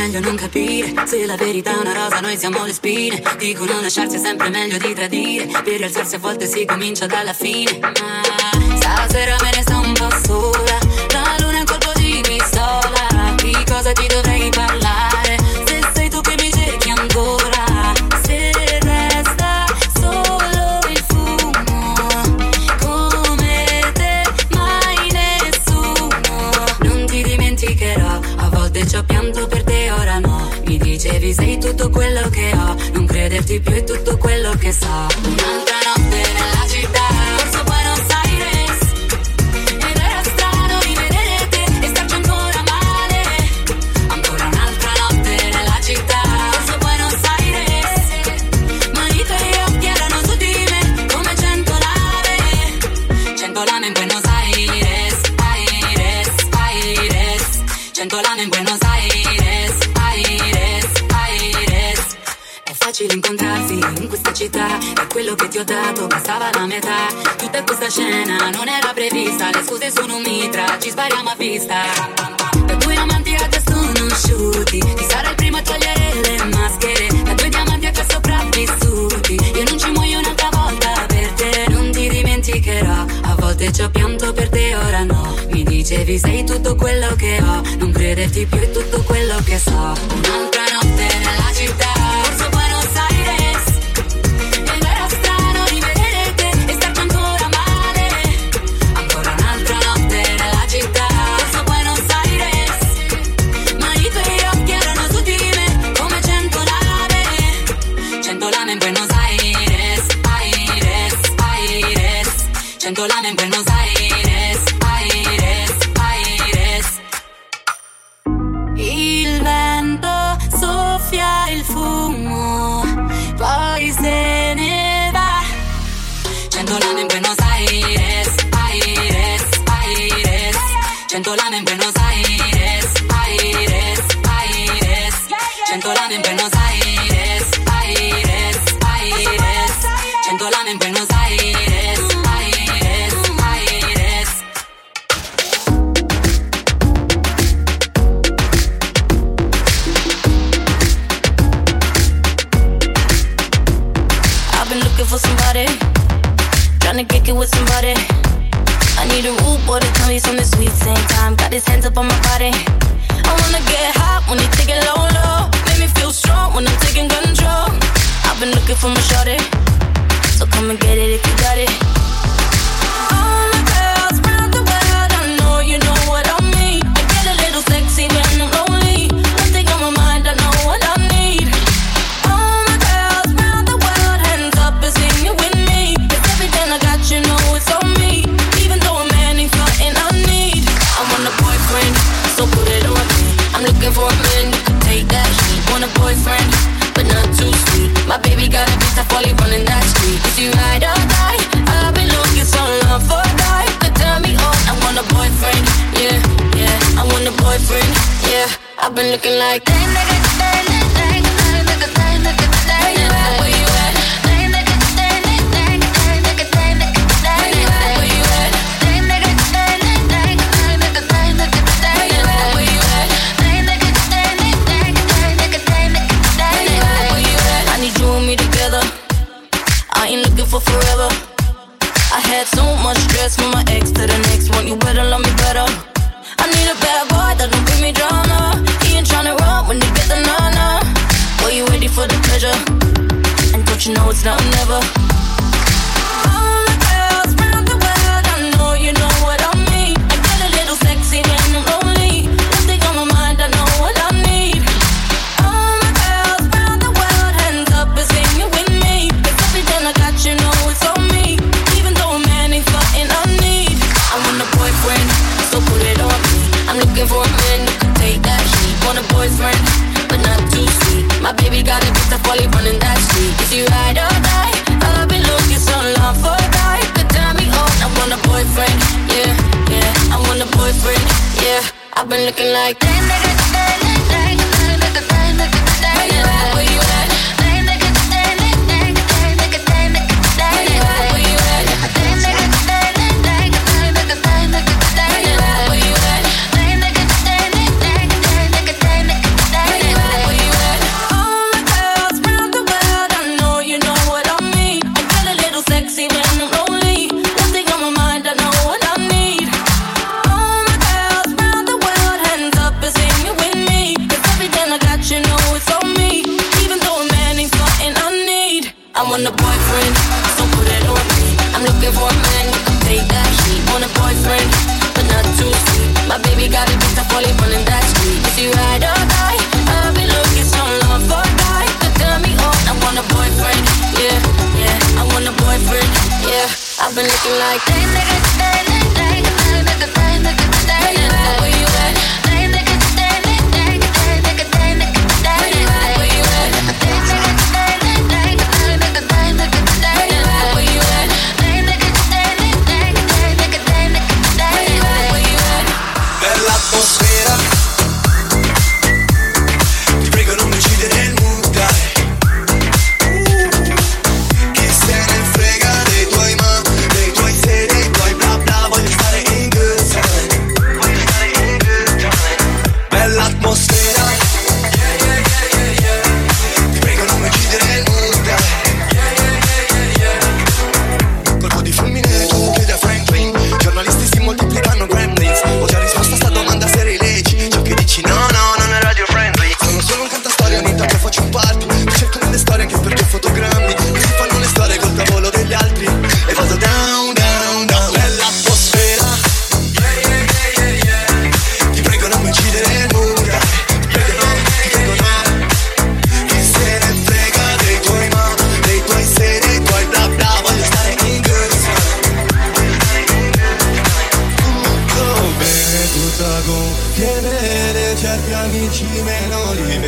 meglio non capire se la verità è una rosa, noi siamo le spine. Dicono lasciarsi è sempre meglio di tradire, per rialzarsi a volte si comincia dalla fine. Ma stasera me ne sto un po' sola, la luna è un colpo di pistola. Di cosa ti dovrei parlare se sei tu che mi cerchi ancora? Se resta solo il fumo, come te mai nessuno. Non ti dimenticherò, a volte ci ho pianto per te, ora no. Mi dicevi sei tutto quello che ho, non crederti più è tutto quello che so. Un'altra notte nella città, Centolana in Buenos Aires, Aires, Aires. È facile incontrarsi in questa città, e quello che ti ho dato bastava la metà. Tutta questa scena non era prevista, le scuse sono un mitra, ci spariamo a vista. Da due amanti a te sconosciuti, ti sarà il primo a togliere le maschere. Da due diamanti a te sopravvissuti, io non ci muoio un'altra volta per te. Non ti dimenticherò, a volte ci ho pianto per te, ora no. Mi dicevi sei tutto quello che ho, non crederti più è tutto quello che so. Un'altra notte nella città, corso Buenos Aires, ed era strano rivedere te e starci ancora male. Ancora un'altra notte nella città, corso Buenos Aires, ma i tuoi occhi erano su di me come 100 lame. 100 lame in Buenos Aires, Aires, Aires. 100 lame in Buenos Aires, Aires. Il vento soffia il fumo, poi se ne va. 100 lame in Buenos Aires, Aires, Aires. 100 lame in Buenos Aires, Aires, Aires. 100 lame in Buenos Aires, Aires, Aires. 100 lame in Buenos Aires, Aires, Aires. For somebody, tryna kick it with somebody. I need a rude boy to tell me something sweet. Same time, got his hands up on my body. I wanna get hot when you're taking low, low. Make me feel strong when I'm taking control. I've been looking for my shorty, so come and get it if you got it. All my girls round the world, I know you know what I mean. I get a little sexy when I'm lonely. Nothing on my mind, I know what I need. I'm looking for a man who could take that heat. Want a boyfriend, but not too sweet. My baby got a bitch that's probably running that street. Is he ride or die? I've been looking so long for a guy who could tell me all. I want a boyfriend, yeah, yeah. I want a boyfriend, yeah. I've been looking like that nigga, that nigga. For forever, I had so much stress from my ex to the next one. You better love me better. I need a bad boy that don't bring me drama. He ain't tryna run when he get the nana. Boy, you ready for the pleasure? And don't you know it's now or never? All my girls round the world, I know you know what I mean. I get a little sexy when I'm lonely. Nothing on my mind, I know what I need. All my girls round the world, hands up and sing it with me. It's everything I got, you know. For a man who could take that heat. Want a boyfriend, but not too sweet. My baby got a bitch that's probably running that street. Is he ride or die? I've been looking so long for a guy who could turn me on. I want a boyfriend, yeah, yeah. I want a boyfriend, yeah. I've been looking like that nigga, that nigga, that nigga, that nigga, that nigga. Where you at? That nigga, that nigga, that nigga, that nigga, that nigga. Where you at? That nigga, that nigga, that nigga, that nigga, that nigga. Where you at? That nigga, that nigga, that nigga, that nigga. boyfriend, so put it on me. I'm looking for a man who can take that heat. Want a boyfriend, but not too sweet. My baby got it beat up, only running that street. If you ride or die, I'll be looking some love or die. But tell me all, I want a boyfriend, yeah, yeah. I want a boyfriend, yeah. I've been looking like that nigga today, where you at? All of them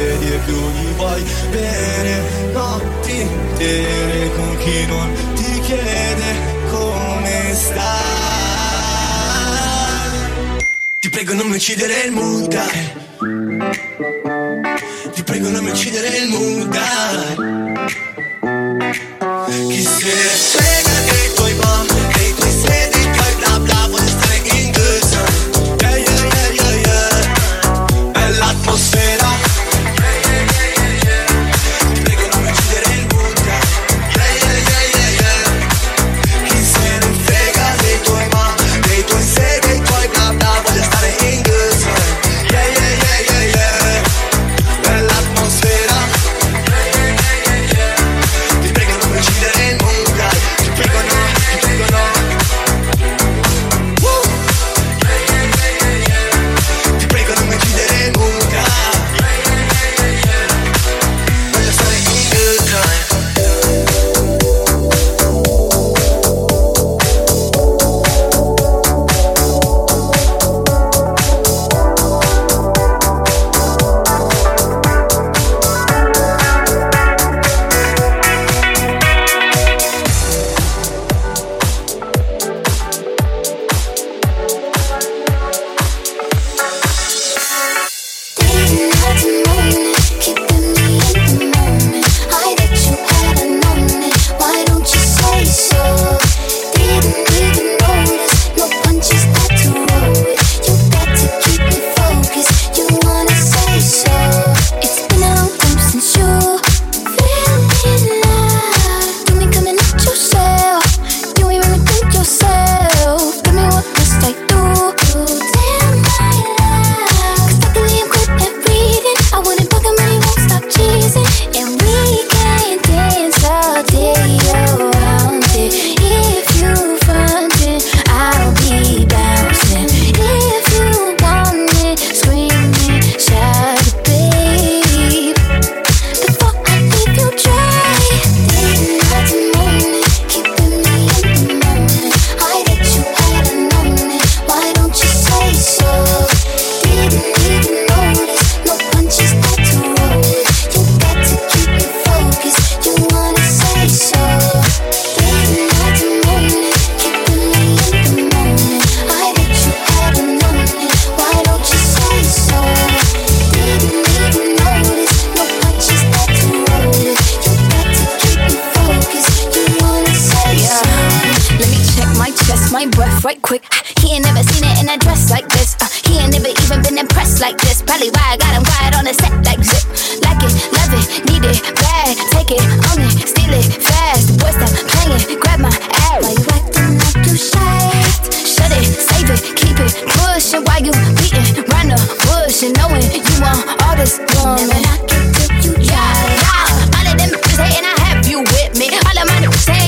bitches hatin', I have you with me. All of my niggas say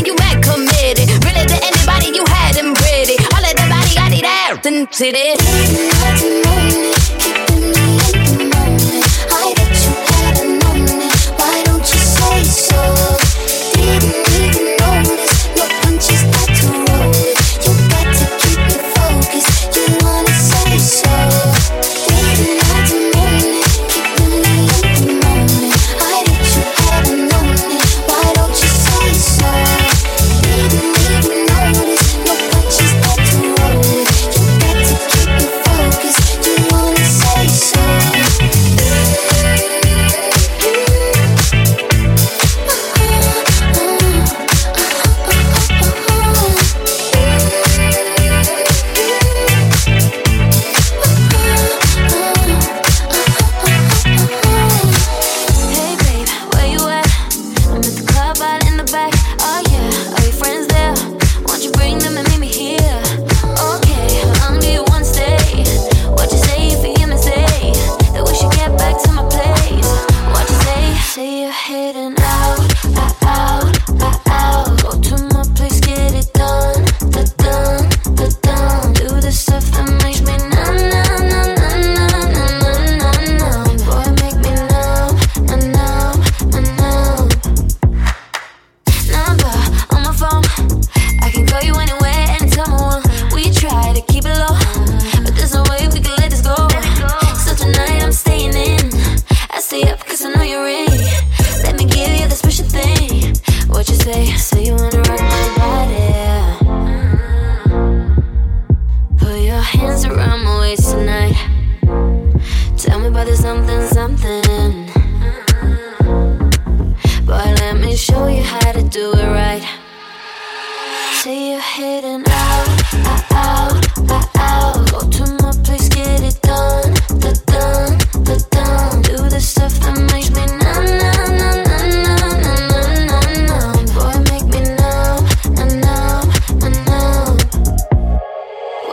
wanted it. Keeping me in the moment. I bet you had a moment. Why don't you say so? Didn't even notice. No punches got to roll it. You got to keep me focused. You wanna say so? Didn't have the moment. Keeping me in the moment. I bet you had a moment. Why don't you say so? Didn't even notice. No punches got to roll it. You got to keep me focused. You wanna say Hey babe, where you at? I'm at the club out in the back. Oh yeah, are your friends there? Won't you bring them and meet me here? Okay, how long do you want to stay? What you say if you hear me say that we should get back to my place? What you say? Say you're heading out. Go to my place, get it done, done. Do the stuff that makes me na na na. Boy, make me numb. Number on my phone. I can call you anywhere, anytime I want. We try to keep it low, but there's no way we can let this go. So tonight I'm staying in. I stay up cause I know you're in. Let me give you the special thing. What you say? Say you wanna rock my body. Put your hands around my waist tonight. Tell me about the something. Boy, let me show you how to do it right. Say you're heading out. Go to my place, get it done, done. Do the stuff that makes me numb. Boy, make me numb.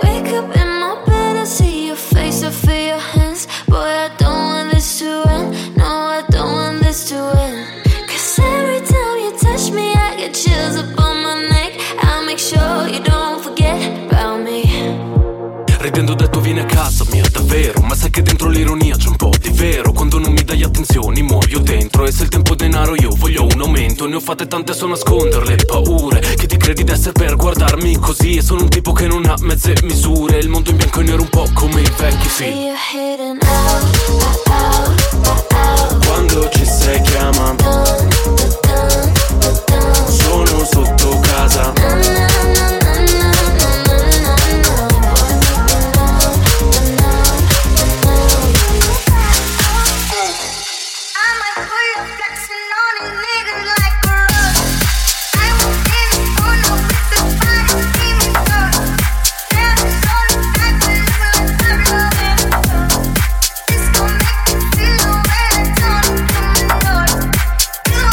Wake up in my bed, I see your face, I feel your hands. Boy, I don't want this to end. No, I don't want this to end. Cause every time you touch me, I get chills up on my neck. I'll make sure you don't forget about me. Ridendo ho detto vieni a casa mia davvero. Ma sai che dentro l'ironia c'è un po' di vero. Quando non mi dai attenzioni muoio dentro. E se il tempo è denaro io voglio un aumento. Ne ho fatte tante so nascondere le paure. Che ti credi d'essere per guardarmi così? E sono un tipo che non ha mezze misure. Il mondo in bianco e nero un po' come i vecchi film. Say you're heading out. Quando ci sei chiama. Sono sotto casa. I'm like, who you flexing on a nigga like a rug? I was in it for no reason, why you see me stuck? Now it's all the time, we look like everyone. This gon' make me feel the way I don't come and talk. You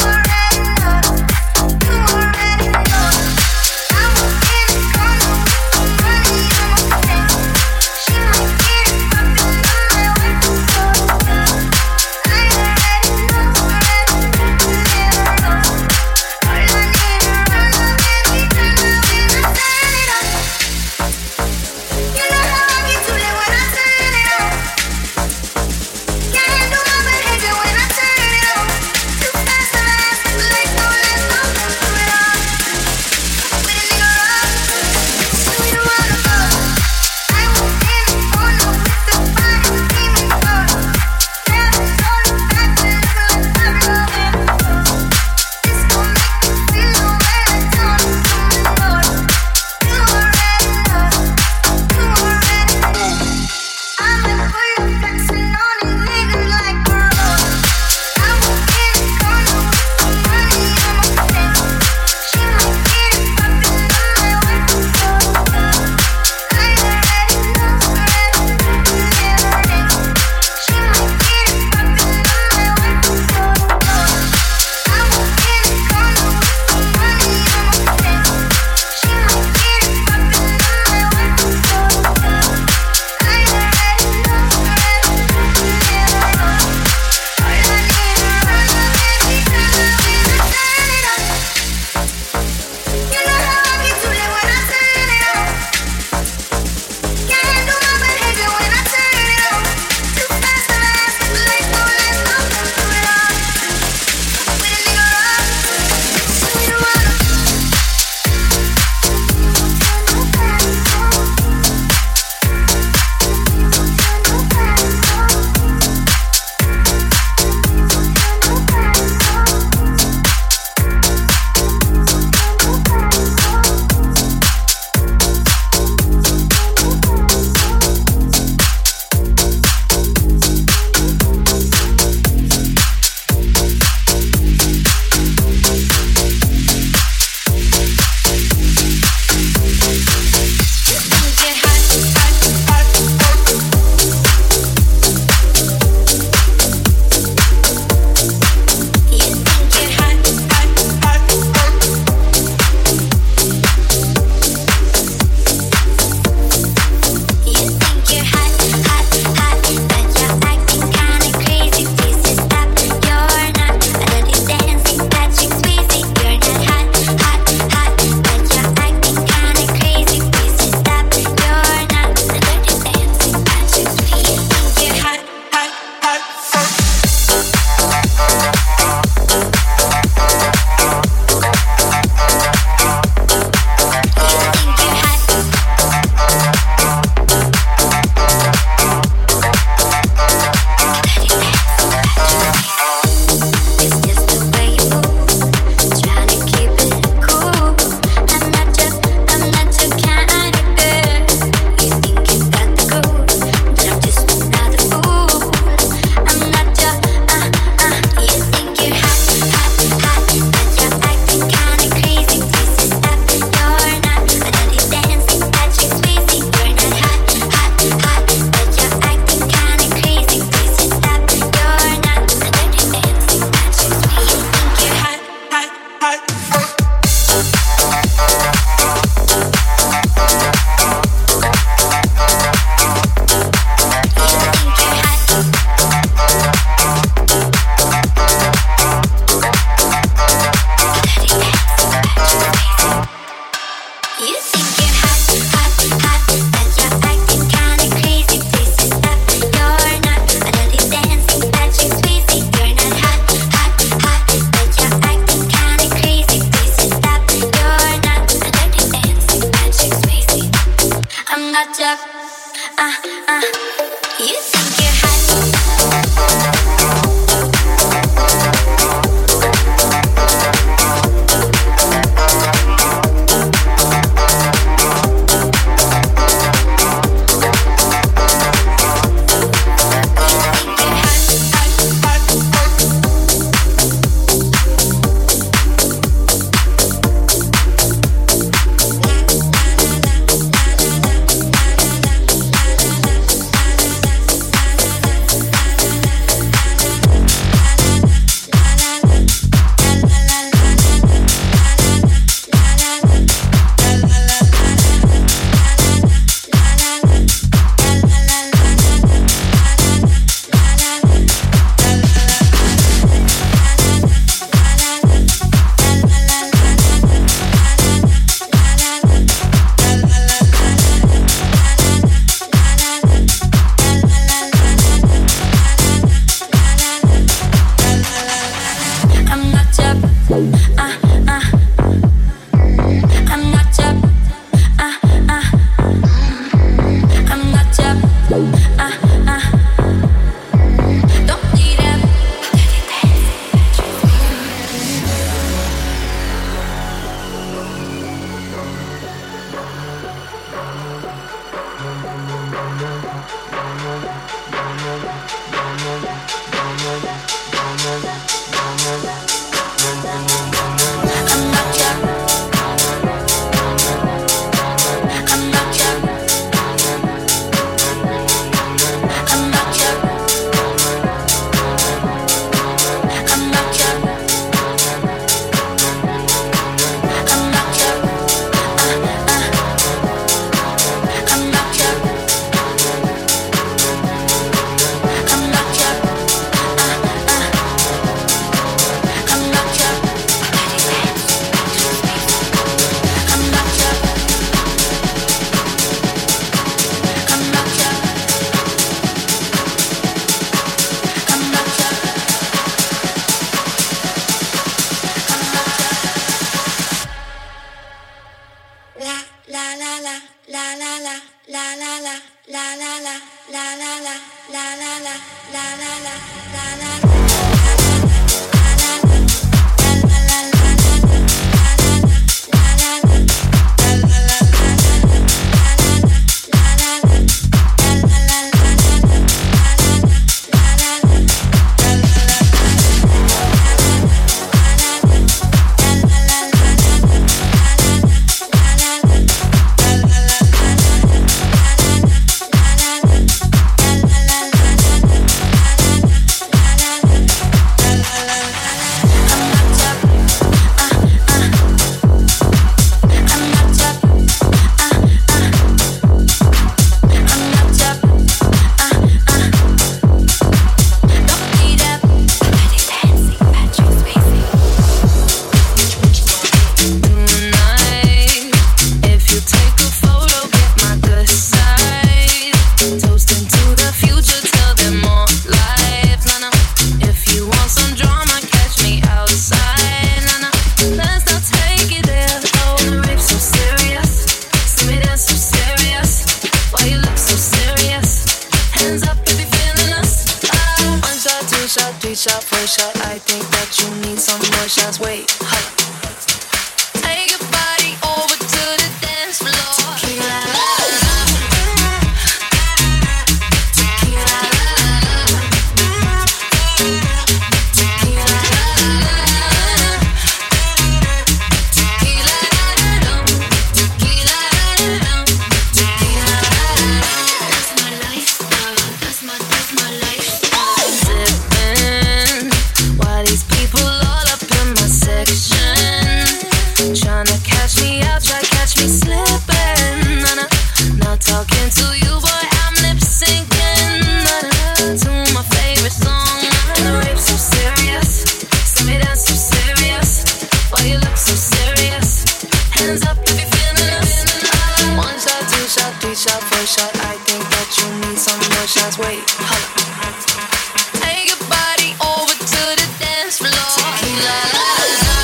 shot, three shot, four shot. I think that you need some more shots. Wait, hold up. Take your body over to the dance floor. La, la, la.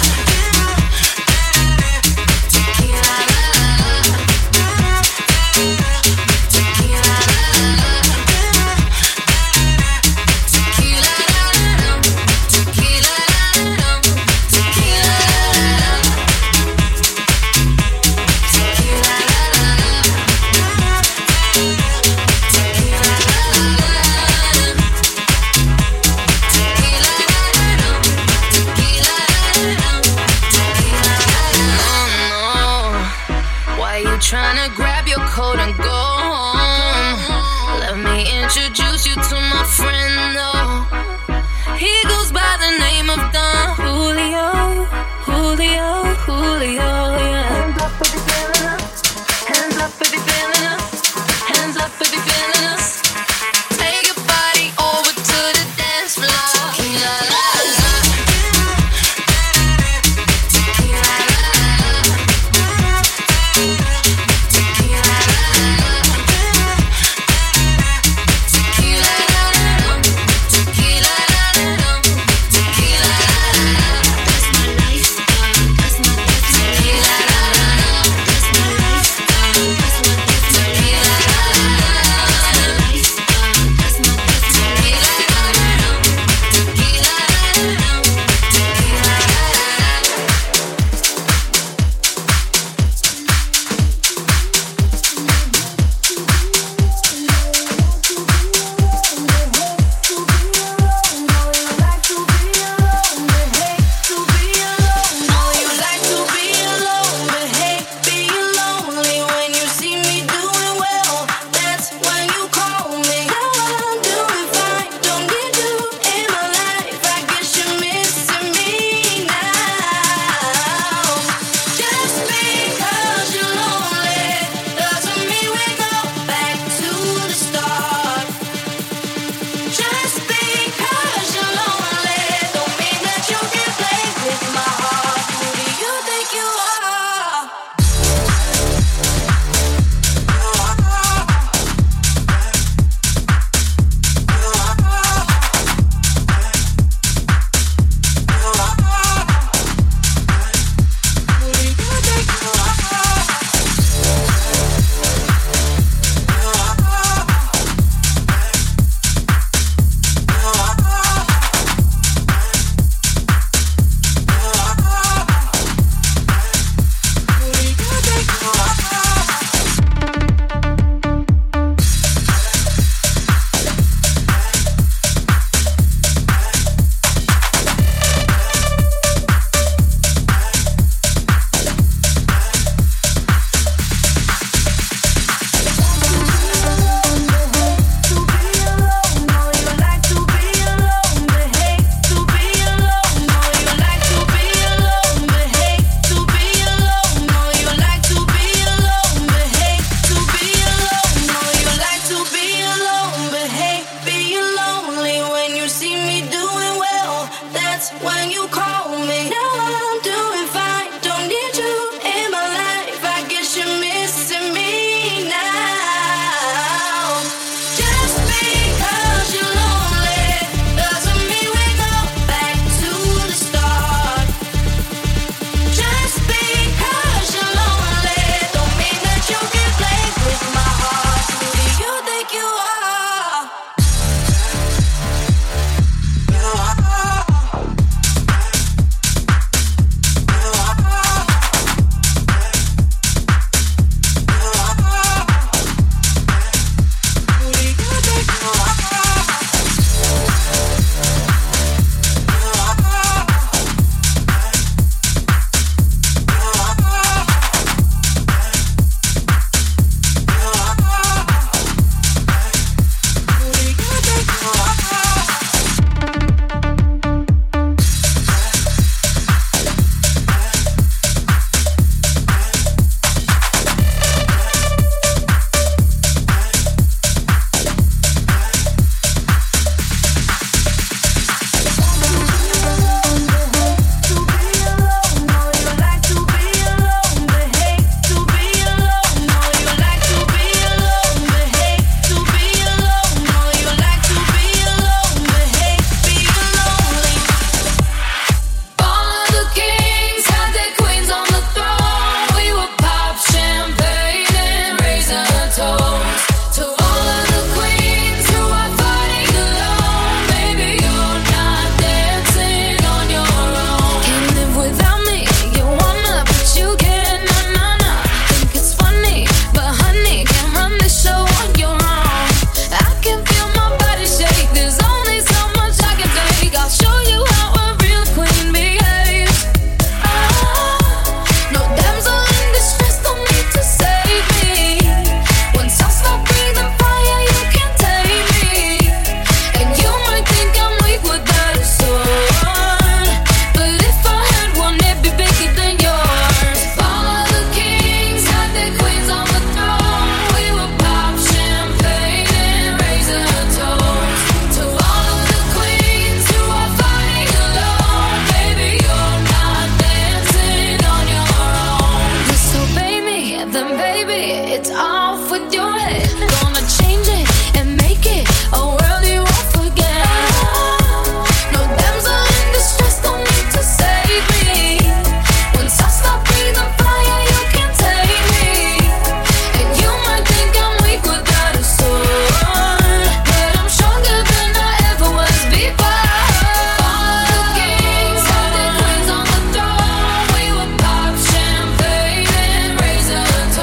Tryna grab your coat and go home. Let me introduce you to my friend, oh. He goes by the name of Don Julio, Julio, Julio, yeah. Hands up if you're feeling us. Hands up if you're feeling us. Hands up if you're feeling us. Take your body over to the dance floor. Tequila. baby, it's off with your head. Gonna change it and make it a world you won't forget. No damsel in distress, don't need to save me. Once I stop breathing fire, you can take me. And you might think I'm weak without a sword, but I'm stronger than I ever was before. All the kings, all the queens on the throne. We would pop champagne and raise our toast.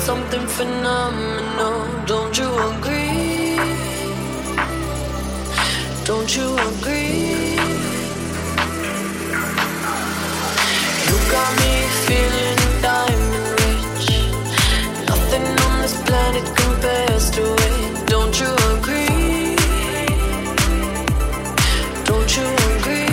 something phenomenal. Don't you agree? Don't you agree? You got me feeling diamond rich. Nothing on this planet compares to it. Don't you agree? Don't you agree?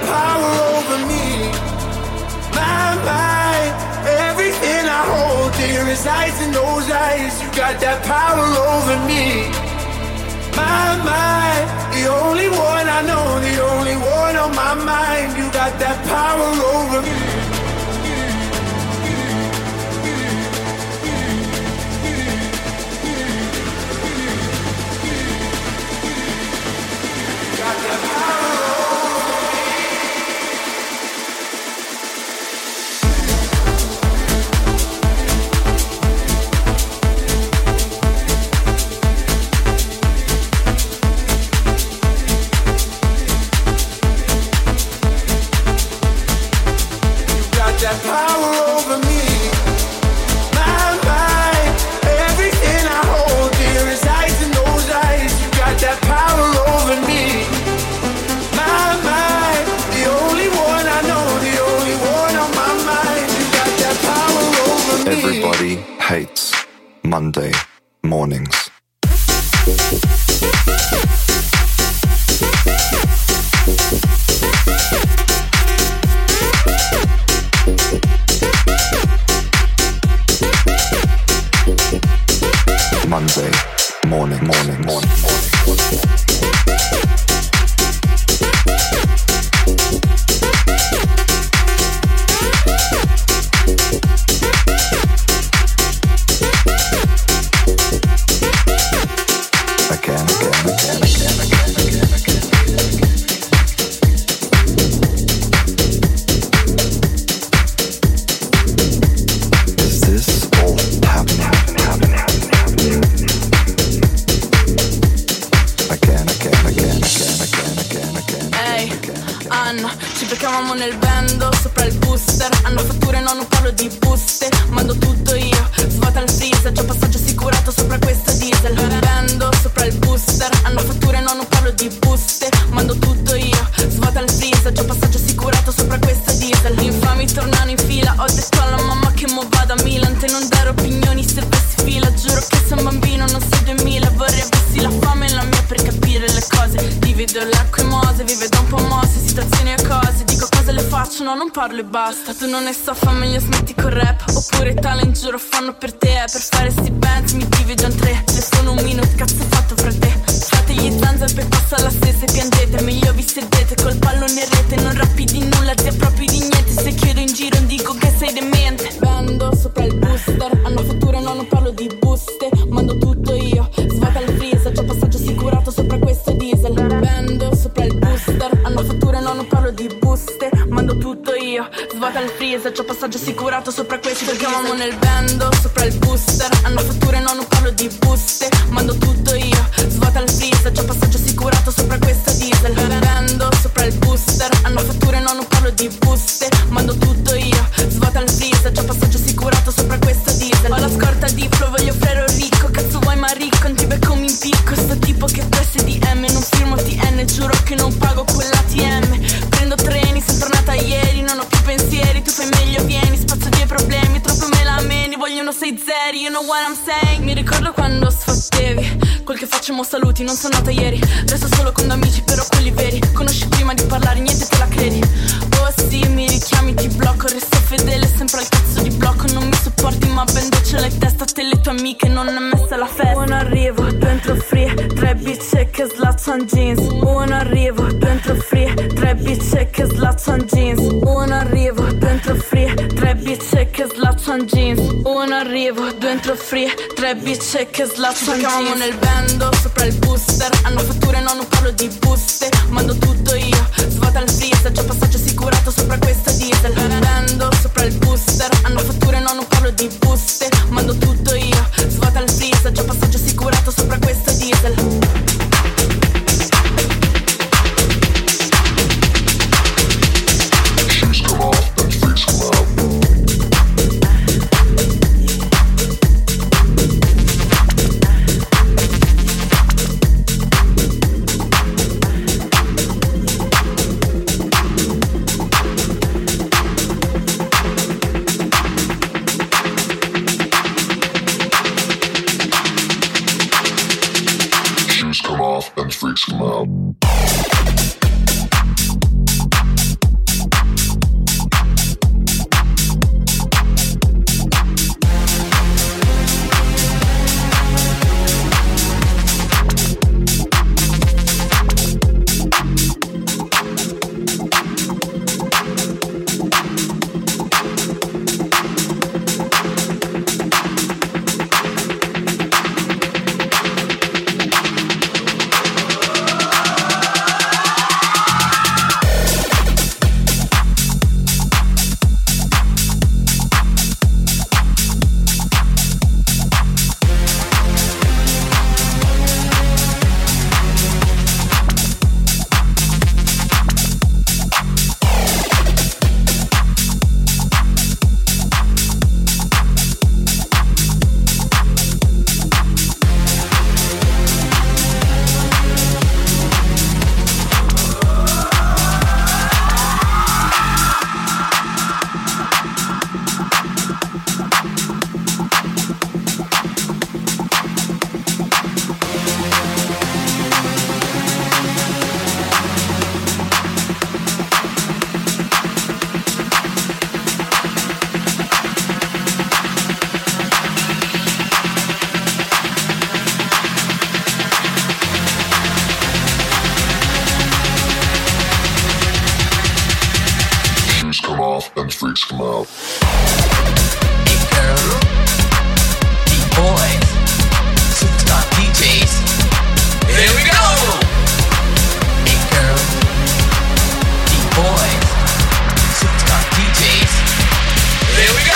power over me, my mind. Everything I hold dear resides in those eyes. You got that power over me, my mind. The only one I know, the only one on my mind. You got that power over me. Monday mornings. Monday morning. E basta, tu non ne so, fa meglio smetti col rap. Oppure talent giuro fanno per te. Per fare sti bands mi divido in tre. Ne sono un minuto, cazzo fatto fra te. Fate gli zanzari per passa la stessa e piangete. Meglio vi sedete col pallone in rete. Non rappi di nulla, ti appropri di niente. Se chiedo in giro dico che sei demente. Vendo sopra il booster, hanno fatture, no, non parlo di buste. Mando tutto io, svuota il freezer. C'ho passaggio assicurato sopra questo diesel. Vendo sopra il booster, hanno fatture, no, non parlo di buste. Mando tutto io, svuota il freezer, c'ho passaggio assicurato sopra questi. Perché mamma nel bando, sopra il booster. Hanno fatture, no, non parlo di buste. Mando tutto io, svuota il freezer, c'ho passaggio assicurato sopra questo diesel. Vendo sopra il booster, hanno fatture, no, non parlo di buste. Mando tutto io, svuota il freezer, c'ho passaggio assicurato sopra questo diesel. Ho la scorta di flow, voglio frero ricco. Cazzo vuoi ma ricco, non ti becco mi impicco. Sto tipo che presse di M, non firmo TN. Giuro che non pago quella TM. Prendo treni, sono tornata ieri. Non ho più pensieri, tu fai meglio, vieni. Spazio di problemi, troppo me la meni. Voglio uno 6-0, you know what I'm saying. Mi ricordo quando sfottevi. Quel che faccio mo saluti, non sono nata ieri. Resto solo con amici, però quelli veri. Conosci prima di parlare, niente te la credi. Oh sì, mi richiami, ti blocco. Resto fedele, sempre al cazzo di blocco. Non mi sopporti, ma ben doccia la testa. Te le tue amiche, non è messa la festa. Un arrivo, dentro free. Tre bici che slacciano jeans. Un arrivo, dentro free. Tre bici che slacciano jeans. Un arrivo, dentro free, tre bici che slacciano jeans. Un arrivo, dentro free, tre bici che slacciano jeans. Siamo nel bando, sopra il booster. Hanno fatture, no, non parlo di buste. Mando tutto io, svuota il freezer. C'ho passaggio assicurato sopra questo diesel. Bando, sopra il booster. Hanno fatture, no, non parlo di buste. Mando tutto io, svuota il freezer. C'ho passaggio assicurato sopra questo diesel. Freaks come out. Big Smile. Big girl, big boys, superstar DJs. Here we go. Big girl, big boys, superstar DJs. Here we go.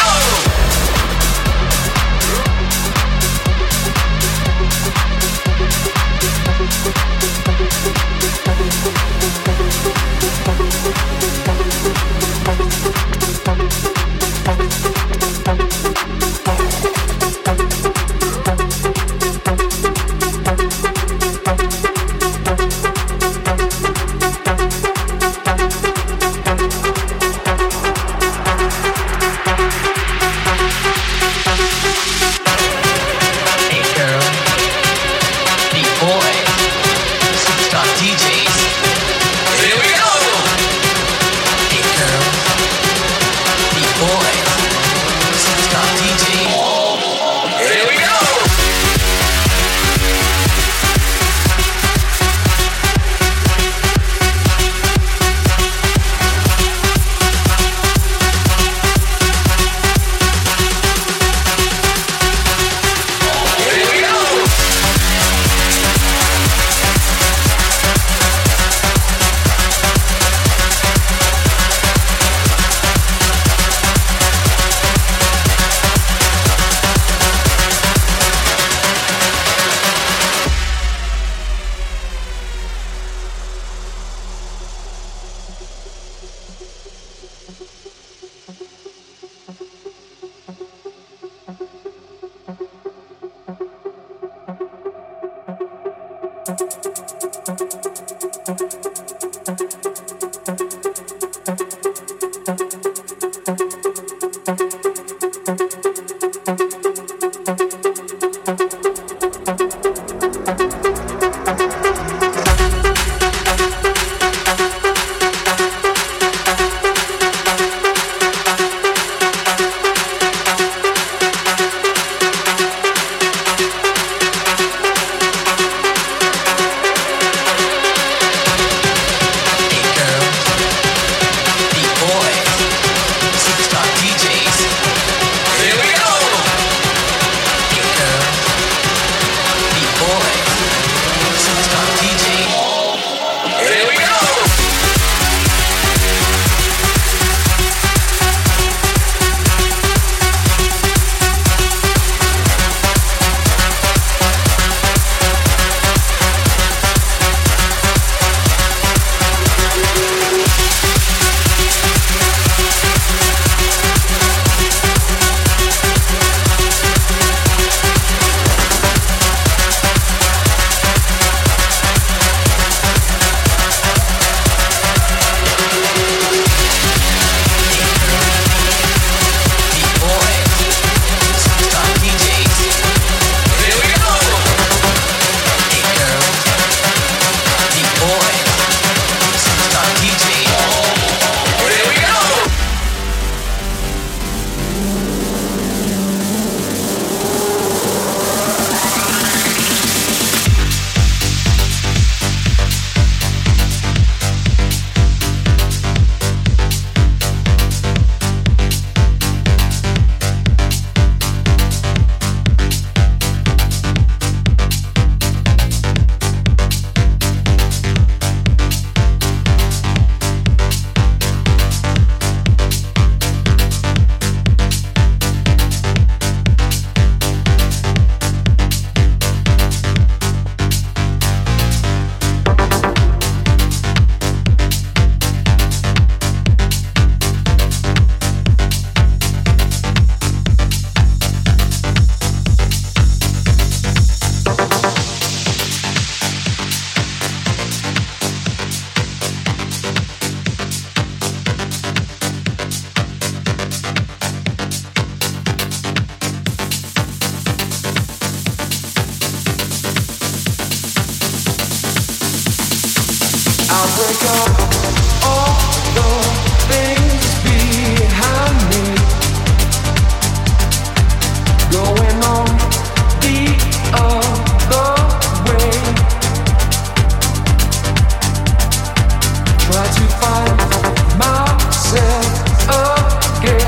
Try to find myself again.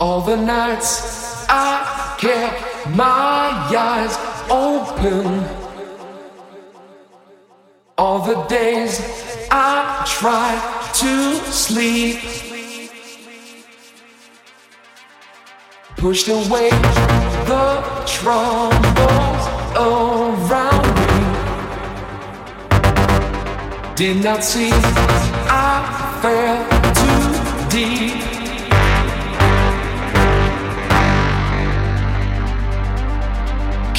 All the nights I kept my eyes open, all the days I tried to sleep, pushed away the troubles around me, did not see I fell too deep.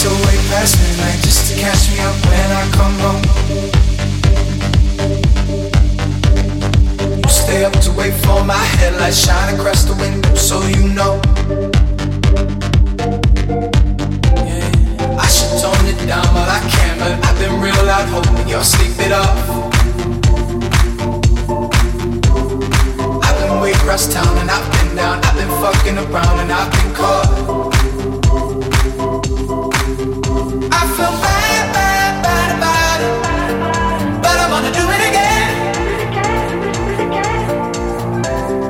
Till way past midnight just to catch me up when I come home. You stay up to wait for my headlights shine across the window, so you know. Yeah. I should tone it down, but I can't. But I've been real loud, hoping y'all sleep it up. I've been way across town and I've been down. I've been fucking around and I've been caught. I feel bad, bad, bad about it, but I wanna do it again.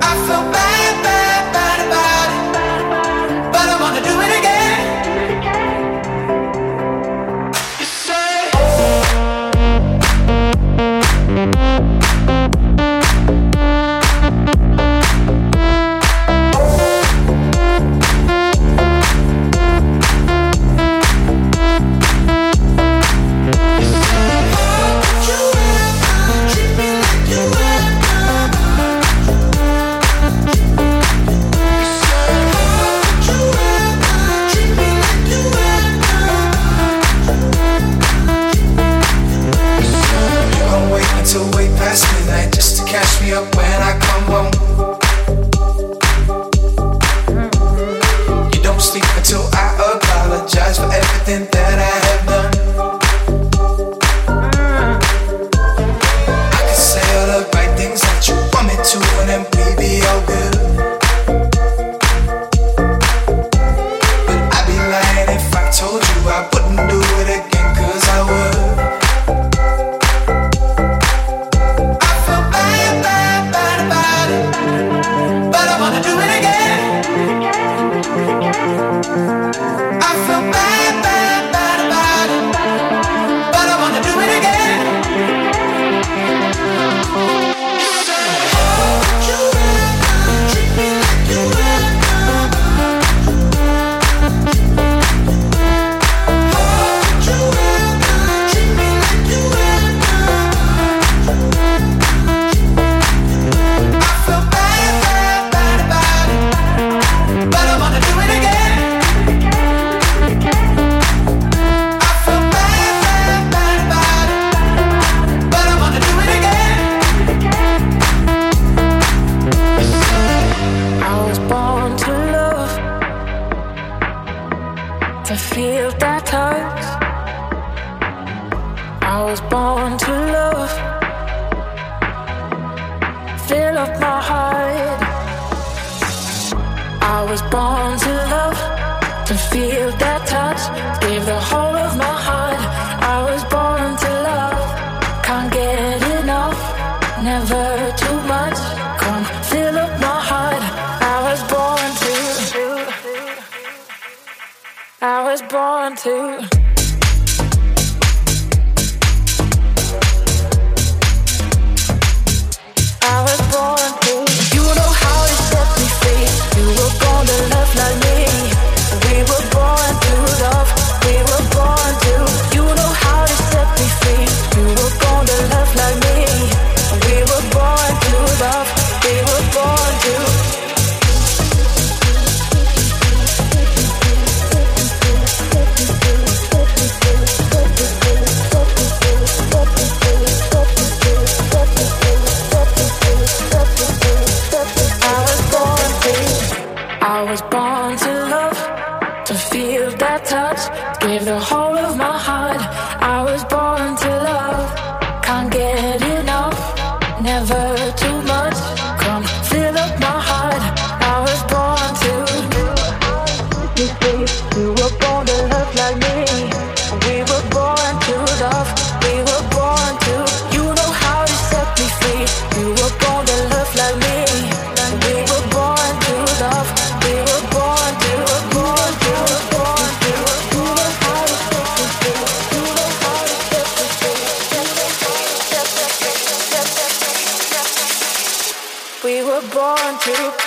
I feel bad, bad, bad about it, but I wanna do it again. You say, I was born to love. and feel that touch. Gave the whole of my heart, I was born to love. Can't get enough, never too much. Come fill up my heart, I was born to. I was born to. We were born to